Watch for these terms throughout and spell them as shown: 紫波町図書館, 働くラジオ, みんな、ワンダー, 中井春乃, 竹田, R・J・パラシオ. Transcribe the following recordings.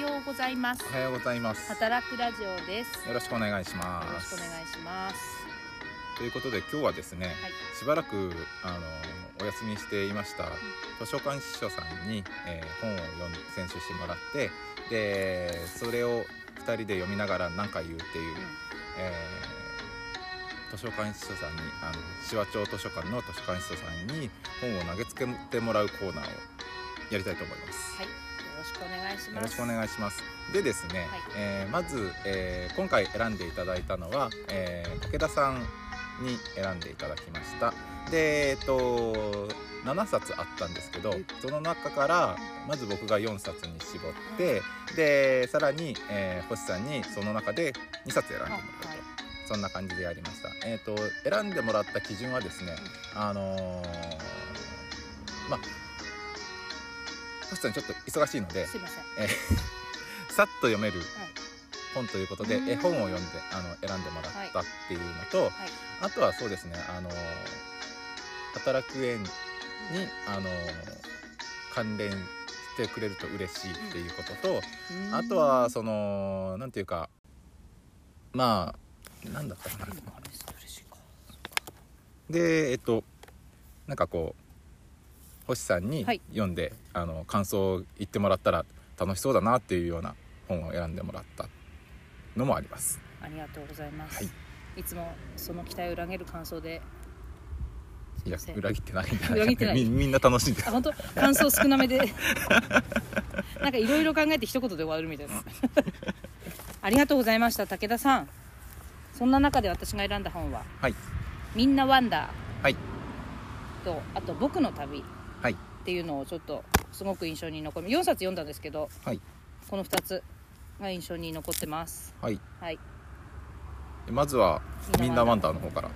ようございます。おはようございます。働くラジオです。よろしくお願いします。よろしくお願いします。ということで今日はですね、しばらくお休みしていました図書館司書さんに、本を選書してもらって、でそれを2人で読みながら何か言うっていう、図書館司書さんに紫波町図書館の図書館司書さんに本を投げつけてもらうコーナーをやりたいと思います。はい、よろしくお願いします。よろしくお願いします。でですね、まず、今回選んでいただいたのは、武田さんに選んでいただきました。で、7冊あったんですけど、その中からまず僕が4冊に絞って、でさらに、星さんにその中で2冊選んでもらうと、そんな感じでやりました。選んでもらった基準はですね、星さんちょっと忙しいので、すいません、さっと読める、本ということで絵本を読んで選んでもらったっていうのと、あとはそうですね、働く園に関連してくれると嬉しいっていうことと、あとはそのなんていうか、なんだったかな、でなんかこう星さんに読んで、感想を言ってもらったら楽しそうだなっていうような本を選んでもらったのもあります。ありがとうございます。いつもその期待を裏切る感想で、いや裏切ってないんじゃないか、みんな楽しんでる。本当感想少なめでなんかいろいろ考えて一言で終わるみたいなありがとうございました、武田さん。そんな中で私が選んだ本は、みんなワンダー、とあと僕の旅、っていうのをちょっとすごく印象に残る。4冊読んだんですけど、この2つが印象に残ってます。まずはみんなワンダーの方から、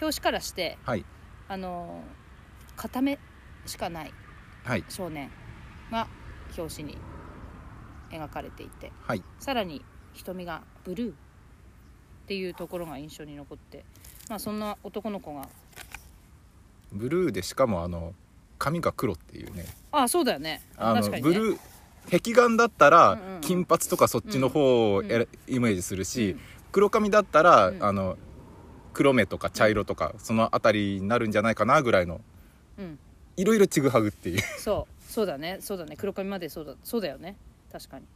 表紙からして、片目しかない少年が表紙に描かれていて、さらに瞳がブルーっていうところが印象に残って、そんな男の子がブルーで、しかも髪が黒っていうね。ああそうだよね、確かにね。ブルー壁眼だったら金髪とかそっちの方をイメージするし、黒髪だったら黒目とか茶色とかそのあたりになるんじゃないかなぐらいの、いろいろちぐはぐっていう。そうだね、そうだね、黒髪までそうだよね、確かに。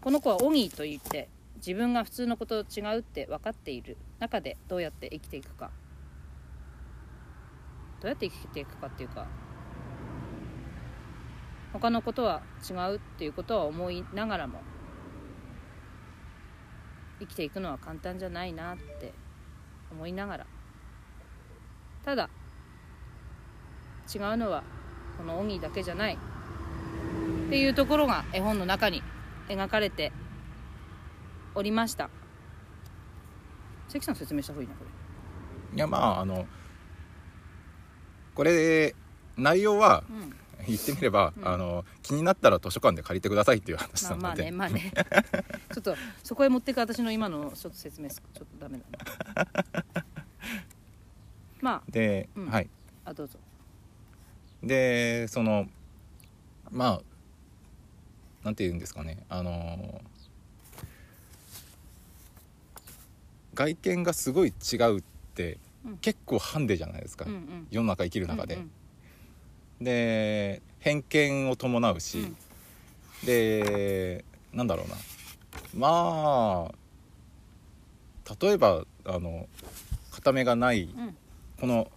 この子はオギーと言って、自分が普通の子と違うって分かっている中でどうやって生きていくか、っていうか、他のことは違うっていうことは思いながらも生きていくのは簡単じゃないなって思いながら、ただ違うのはこのオギーだけじゃないっていうところが絵本の中に描かれておりました。関さん説明した方がいいな、これ。いや、これ内容は、言ってみれば、気になったら図書館で借りてくださいっていう話なので、まあねちょっとそこへ持っていく私の今のちょっと説明ちょっとダメなんだで、どうぞ。でそのなんていうんですかね、外見がすごい違うって結構ハンデじゃないですか、世の中生きる中で。で偏見を伴うし、でなんだろうな、例えば片目がない、この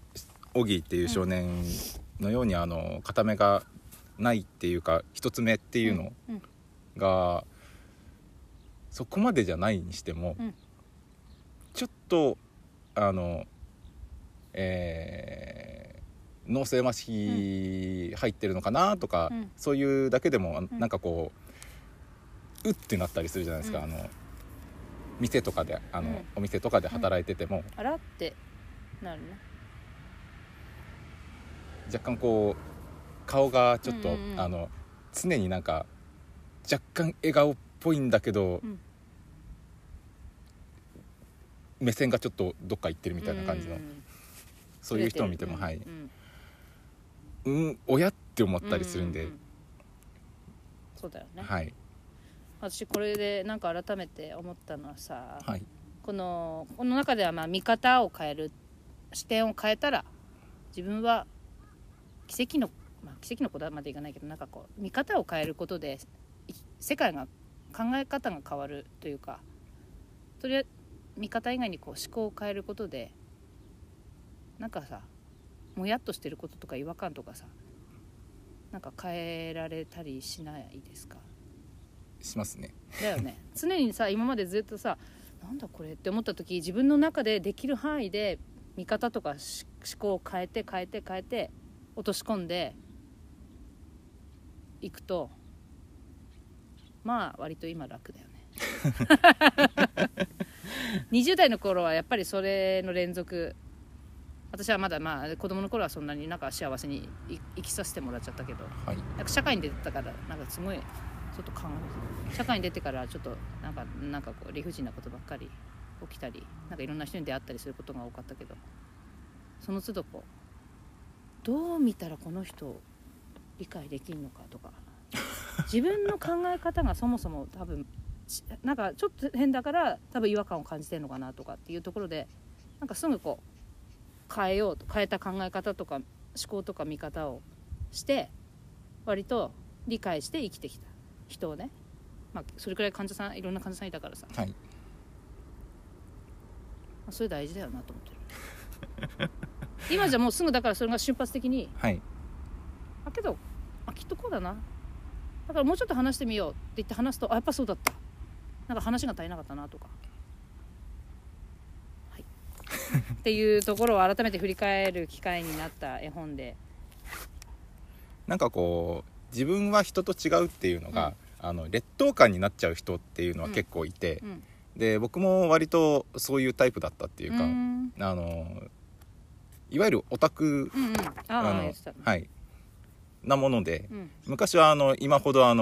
オギーっていう少年のように、片目がないっていうか一つ目っていうのが、そこまでじゃないにしても、ちょっと脳性麻痺入ってるのかなとか、そういうだけでもなんかこう、うってなったりするじゃないですか、店とかでお店とかで働いてても、あらってなるね。若干こう顔がちょっと、常になんか若干笑顔っぽいんだけど、目線がちょっとどっか行ってるみたいな感じの、そういう人を見てもおやって思ったりするんで、そうだよね、はい、私これでなんか改めて思ったのはさ、はい、この中ではまあ見方を変える、視点を変えたら自分は奇跡の子だまでいかないけど、なんかこう見方を変えることで世界が考え方が変わるというか、とりあえず見方以外にこう思考を変えることで、なんかさもやっとしてることとか違和感とかさ、なんか変えられたりしないですか？しますね。だよね。常にさ今までずっとさなんだこれって思った時、自分の中でできる範囲で見方とか思考を変えて落とし込んでいくと、まあ割と今楽だよね。20代の頃はやっぱりそれの連続、私はまだまあ子供の頃はそんなになんか幸せに生きさせてもらっちゃったけど、はい、なんか社会に出てたからなんかすごいちょっと社会に出てからちょっとなんかこう理不尽なことばっかり起きたり、なんかいろんな人に出会ったりすることが多かったけど、その都度こうどう見たらこの人を理解できるのかとか、自分の考え方がそもそも多分なんかちょっと変だから多分違和感を感じてるのかなとかっていうところで、なんかすぐこう変えようと、変えた考え方とか思考とか見方をして割と理解して生きてきた人をね、まあそれくらい患者さんいろんな患者さんいたからさ、はい、それ大事だよなと思ってる。今じゃもうすぐだからそれが瞬発的に、はい、けどきっとこうだな、だからもうちょっと話してみようって言って話すと、あやっぱそうだった、なんか話が足りなかったなとか、はい、っていうところを改めて振り返る機会になった絵本で、なんかこう自分は人と違うっていうのが、うん、劣等感になっちゃう人っていうのは結構いて、うんうん、で僕も割とそういうタイプだったっていうか、いわゆるオタク、うんうん、はい、なもので、うん、昔は今ほどア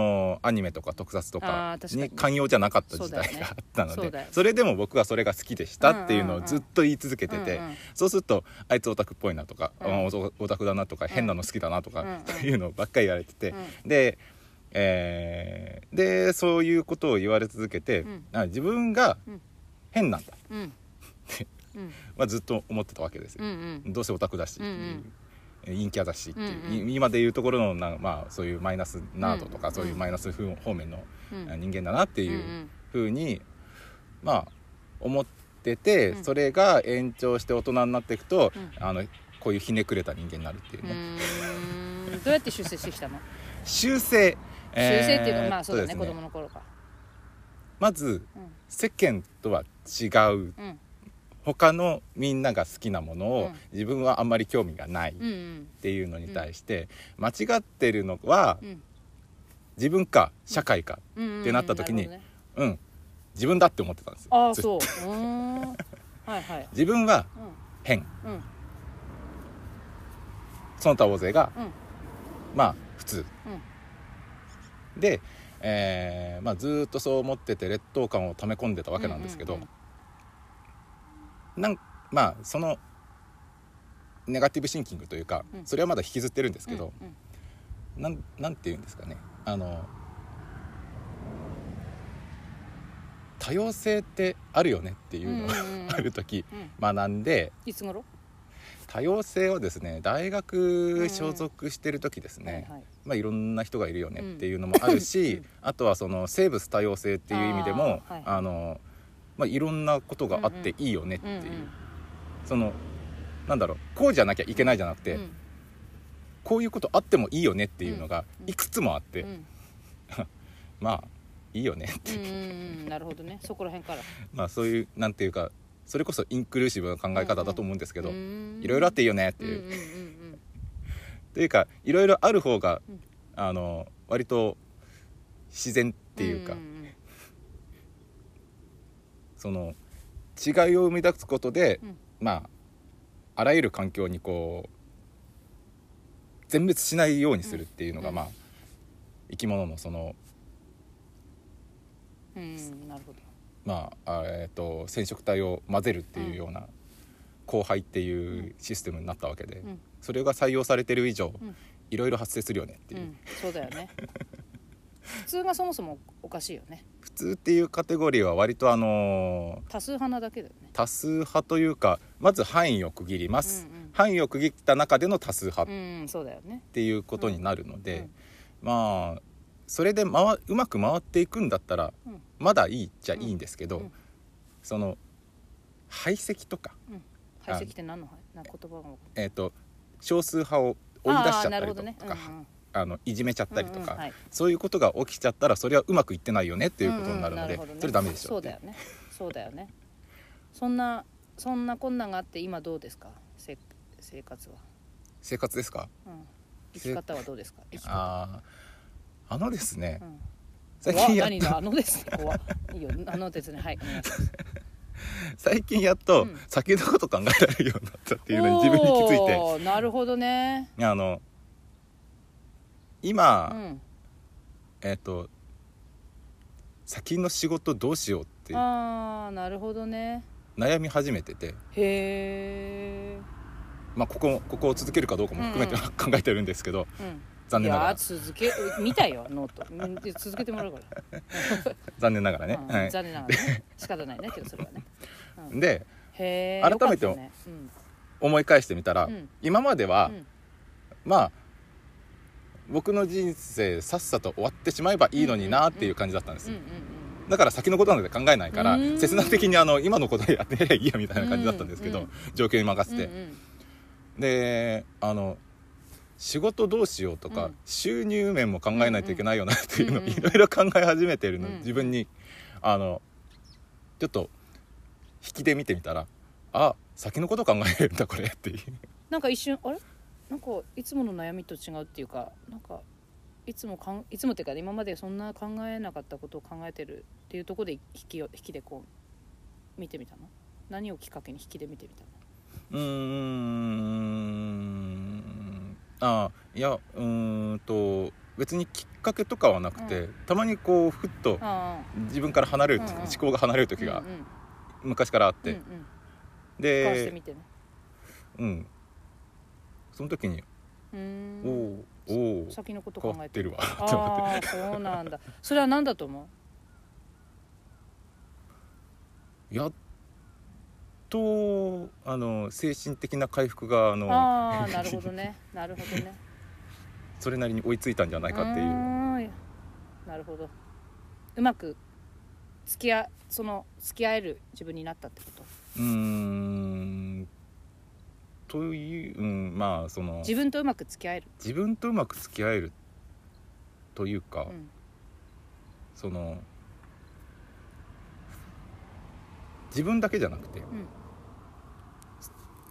ニメとか特撮とかに寛容じゃなかった時代があったので、 ね、それでも僕はそれが好きでしたっていうのをずっと言い続けてて、うんうんうん、そうするとあいつオタクっぽいなとか、うん、オタクだなとか、変なの好きだなとか、うん、というのばっかり言われてて、うん、でそういうことを言われ続けて、うん、自分が変なんだって、うんまあ、ずっと思ってたわけですよ、うんうん、どうせオタクだし、うんうん、陰キャだしっていう、うんうん、今でいうところのまあ、そういうマイナスナードとか、うん、そういうマイナス方面の人間だなっていうふうに、まあ、思ってて、それが延長して大人になっていくと、うん、こういうひねくれた人間になるっていうね。どうやって出世してきたの？修正っていうか、まあそうだね、子供の頃か。まず、うん、世間とは違う、うん、他のみんなが好きなものを、うん、自分はあんまり興味がないっていうのに対して、うんうん、間違ってるのは、うん、自分か社会かってなった時に、うん、うんうんうん、自分だって思ってたんですよ。ああそう、はい、はい、自分は変、うん、その他大勢が、うん、まあ普通、うんで、まあ、ずっとそう思ってて劣等感を溜め込んでたわけなんですけど、うんうんうん、まあそのネガティブシンキングというか、うん、それはまだ引きずってるんですけど、うんうん、なんていうんですかね、多様性ってあるよねっていうのが、うん、ある時学んで、いつ頃？多様性をですね、大学所属してる時ですね、うんはいはい、まあ、いろんな人がいるよねっていうのもあるし、うん、あとはその生物多様性っていう意味でも、はい、まあ、いろんなことがあっていいよねっていう、うんうん、そのなんだろう、こうじゃなきゃいけないじゃなくて、うん、こういうことあってもいいよねっていうのがいくつもあって、うんうん、まあいいよねってなるほどね、そこら辺からまあそういうなんていうか、それこそインクルーシブな考え方だと思うんですけど、いろいろあっていいよねっていう、というかいろいろある方が、うん、割と自然っていうか、うんうんうん、その違いを生み出すことで、うん、まああらゆる環境にこう全滅しないようにするっていうのが、うんうん、まあ生き物のその、うん、なるほど、まあ染色体を混ぜるっていうような交配っていうシステムになったわけで、うん、それが採用されてる以上、いろいろ発生するよねっていう、うん、そうだよね普通がそもそもおかしいよね。普通っていうカテゴリーは割と多数派なだけだよね。多数派というか、まず範囲を区切ります、うんうん、範囲を区切った中での多数派っていうことになるので、うんうん、まあそれでうまく回っていくんだったら、うん、まだいいっちゃいいんですけど、うんうん、その排斥とか、うん、排斥って何の言葉が、少数派を追い出しちゃったりとか、ね、うんうん、いじめちゃったりとか、うんうん、はい、そういうことが起きちゃったらそれはうまくいってないよねっていうことになるので、うんうん、なるほどね、それダメでしょ。そうだよね、そうだよね。そんな困難があって、今どうですか？生活は。生活ですか、うん、生き方はどうですか？生き方。ですね、うん、最近やっと何のですね、怖いいよ、ですね、はい、最近やっと先のこと考えられるようになったっていうのに自分に気づいて。なるほどね。今、うん、先の仕事どうしようってなるほどね、悩み始めてて。へー、まあ、ここを続けるかどうかも含めて、うん、考えてるんですけど、うん、残念ながら。いや、見たよノート続けてもらうから残念ながらね、うん、はい、残念ながらね、仕方ないねけどそれはね、うん、で、へー、改めて思い返してみたら、うん、今までは、うん、まあ僕の人生さっさと終わってしまえばいいのになっていう感じだったんですよ。だから先のことなんて考えないから、切な的に今のことやってりゃいいやみたいな感じだったんですけど、状況に任せて、で仕事どうしようとか、収入面も考えないといけないよなっていうのをいろいろ考え始めてるの、自分にちょっと引きで見てみたら、あ、先のこと考えるんだこれっていう、なんか一瞬あれ、なんかいつもの悩みと違うっていうか、なんかいつもっていうか、今までそんな考えなかったことを考えてるっていうところで引きでこう見てみたの。何をきっかけに引きで見てみたの？別にきっかけとかはなくて、たまにこうふっと自分から離れる、思考が離れる時が昔からあって、でこうしてみてね、うん。その時にお先のこと考えてるわって思って。そうなんだ。それは何だと思う？やっと精神的な回復がなるほどね、なるほどね。それなりに追いついたんじゃないかっていう。なるほど。うまく付き合える自分になったってこと。という、うん、まあ自分とうまく付き合える、というか、うん、自分だけじゃなくて、うん、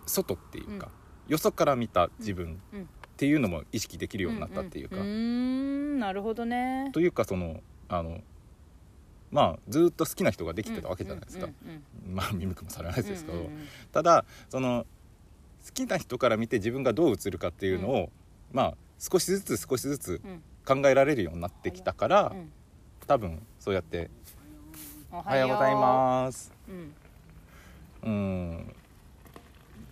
外っていうか、うん、よそから見た自分っていうのも意識できるようになったっていうか、なるほどね。というかまあずっと好きな人ができてたわけじゃないですか、まあ見向きもされないですけど、ただ好きな人から見て自分がどう映るかっていうのを、まあ少しずつ考えられるようになってきたから、多分そうやっておはようございます、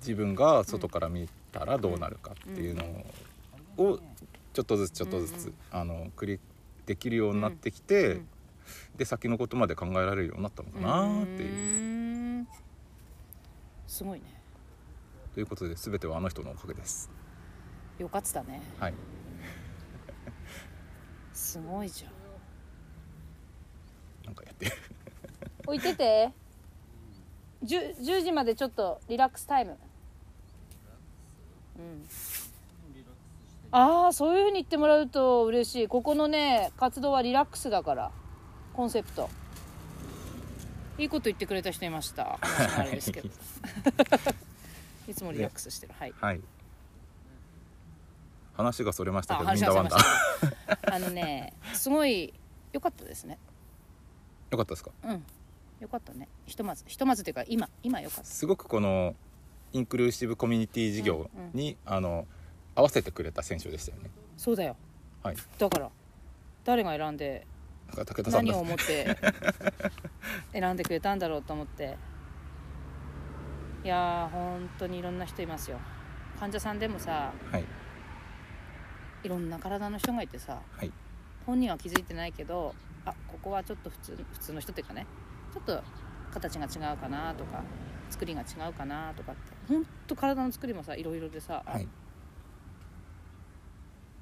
自分が外から見たらどうなるかっていうのをちょっとずつできるようになってきて、で先のことまで考えられるようになったのかなっていう、すごいね。ということで、全てはあの人のおかげです。よかったね、はいすごいじゃん。なんかやって置いてて 10時までちょっとリラックスタイム、そういう風に言ってもらうと嬉しい。ここのね、活動はリラックスだからコンセプト。いいこと言ってくれた人いました。あれですけどいつもリラックスしてる、はい、はい、話がそれましたけど、みんなワンダすごい良かったですね。良かったですか？良かったね。ひとまずというか今良かった。すごくこのインクルーシブコミュニティ事業に、合わせてくれた選手でしたよね。そうだよ、はい、だから誰が選んで何を思って選んでくれたんだろうと思って。いやー、本当にいろんな人いますよ。患者さんでもさ、いろんな体の人がいてさ、本人は気づいてないけど、あ、ここはちょっと普通の人っていうかね、ちょっと形が違うかなとか作りが違うかなとかって、ほんと体の作りもさいろいろでさ、はい、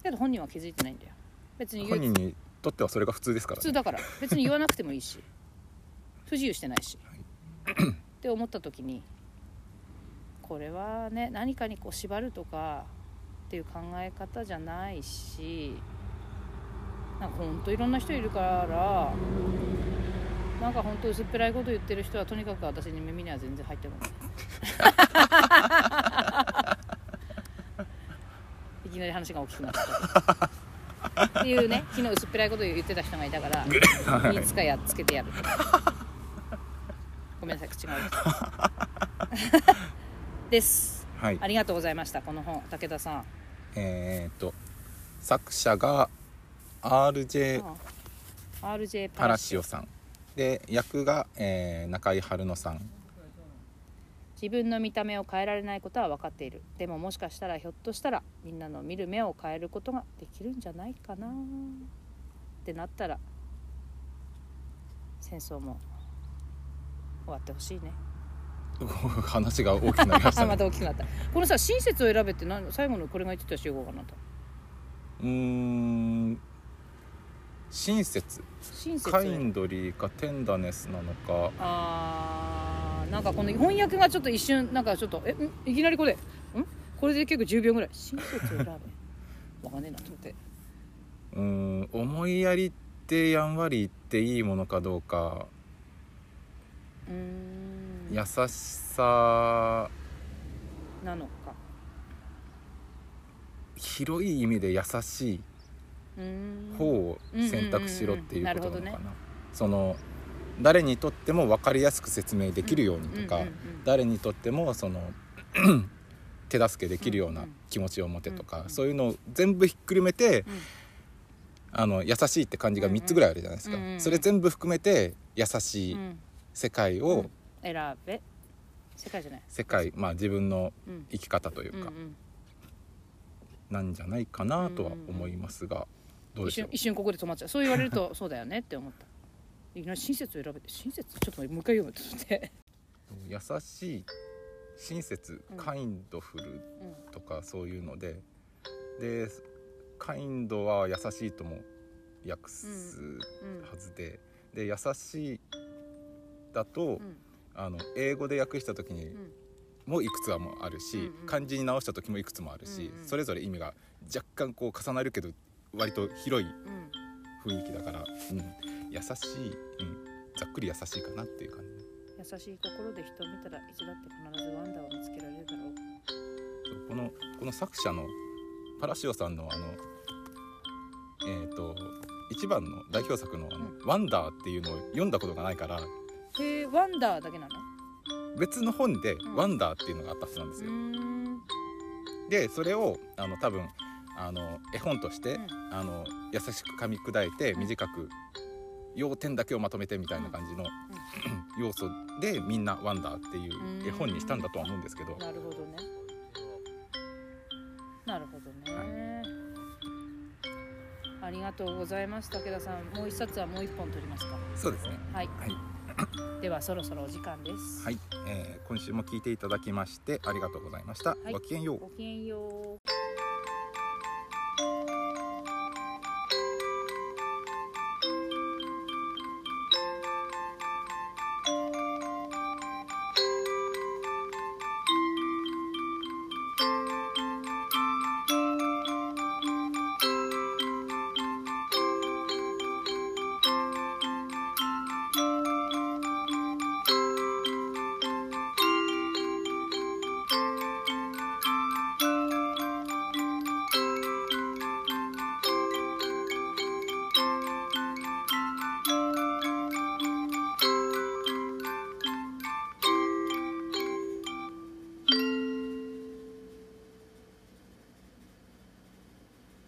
けど本人は気づいてないんだよ。別に本人にとってはそれが普通ですから、ね、普通だから別に言わなくてもいいし不自由してないし、はい、って思った時に、これはね何かにこう縛るとかっていう考え方じゃないし、なんかほんといろんな人いるから、なんかほんと薄っぺらいこと言ってる人はとにかく私に耳には全然入ってこないいきなり話が大きくなったっていうね、昨日薄っぺらいこと言ってた人がいたからいつかやっつけてやるごめんなさい口が悪いです、はい、ありがとうございました。この本武田さん、作者が RJ パラシオさんで、役が、中井春乃さん。自分の見た目を変えられないことは分かっている。でももしかしたらひょっとしたらみんなの見る目を変えることができるんじゃないかなってなったら、戦争も終わってほしいね。話が大きくなりましたねまた大きくなった。このさ、親切を選べって何、最後のこれが言ってた集合かなと。親切カインドリーかテンダネスなのか。あー、なんかこの翻訳がちょっと一瞬なんかちょっといきなりこれこれで結構10秒ぐらい親切選べわかんねえなと思って、思いやりってやんわり言っていいものかどうか、優しさなのか、広い意味で優しい方を選択しろっていうことなのか な、 なるほど、ね、その誰にとっても分かりやすく説明できるようにとか、誰にとってもその手助けできるような気持ちを持てとか、そういうのを全部ひっくるめて、優しいって漢字が3つぐらいあるじゃないですか、それ全部含めて優しい世界を、選べ世界じゃない世界、まあ自分の生き方というか、なんじゃないかなとは思いますが、どうでしょう。一瞬ここで止まっちゃう。そう言われるとそうだよねって思った。いきなり親切を選べて、親切ちょっともう一回読むとして優しい、親切、カインドフルとかそういうので、でカインドは優しいとも訳すはずで、で優しいだと、英語で訳した時に、もういくつはもあるし、漢字に直した時もいくつもあるし、それぞれ意味が若干こう重なるけど割と広い雰囲気だから、優しい、ざっくり優しいかなっていう感じ。優しい心で人を見たらいつだって必ずワンダーを見つけられるだろう。この作者のパラシオさんの一番の代表作のワンダーっていうのを読んだことがないから、ワンダーだけなの？別の本でワンダーっていうのがあったそうなんですよ。でそれを多分絵本として、優しく噛み砕いて短く要点だけをまとめてみたいな感じの、要素でみんなワンダーっていう絵本にしたんだとは思うんですけど。なるほどね、なるほどね、はい、ありがとうございました。武田さん、もう一冊はもう一本取りますか？そうですね、はい、はい、ではそろそろお時間です。はい、今週も聞いていただきましてありがとうございました。はい、ごきげんよう。ごきげんよう。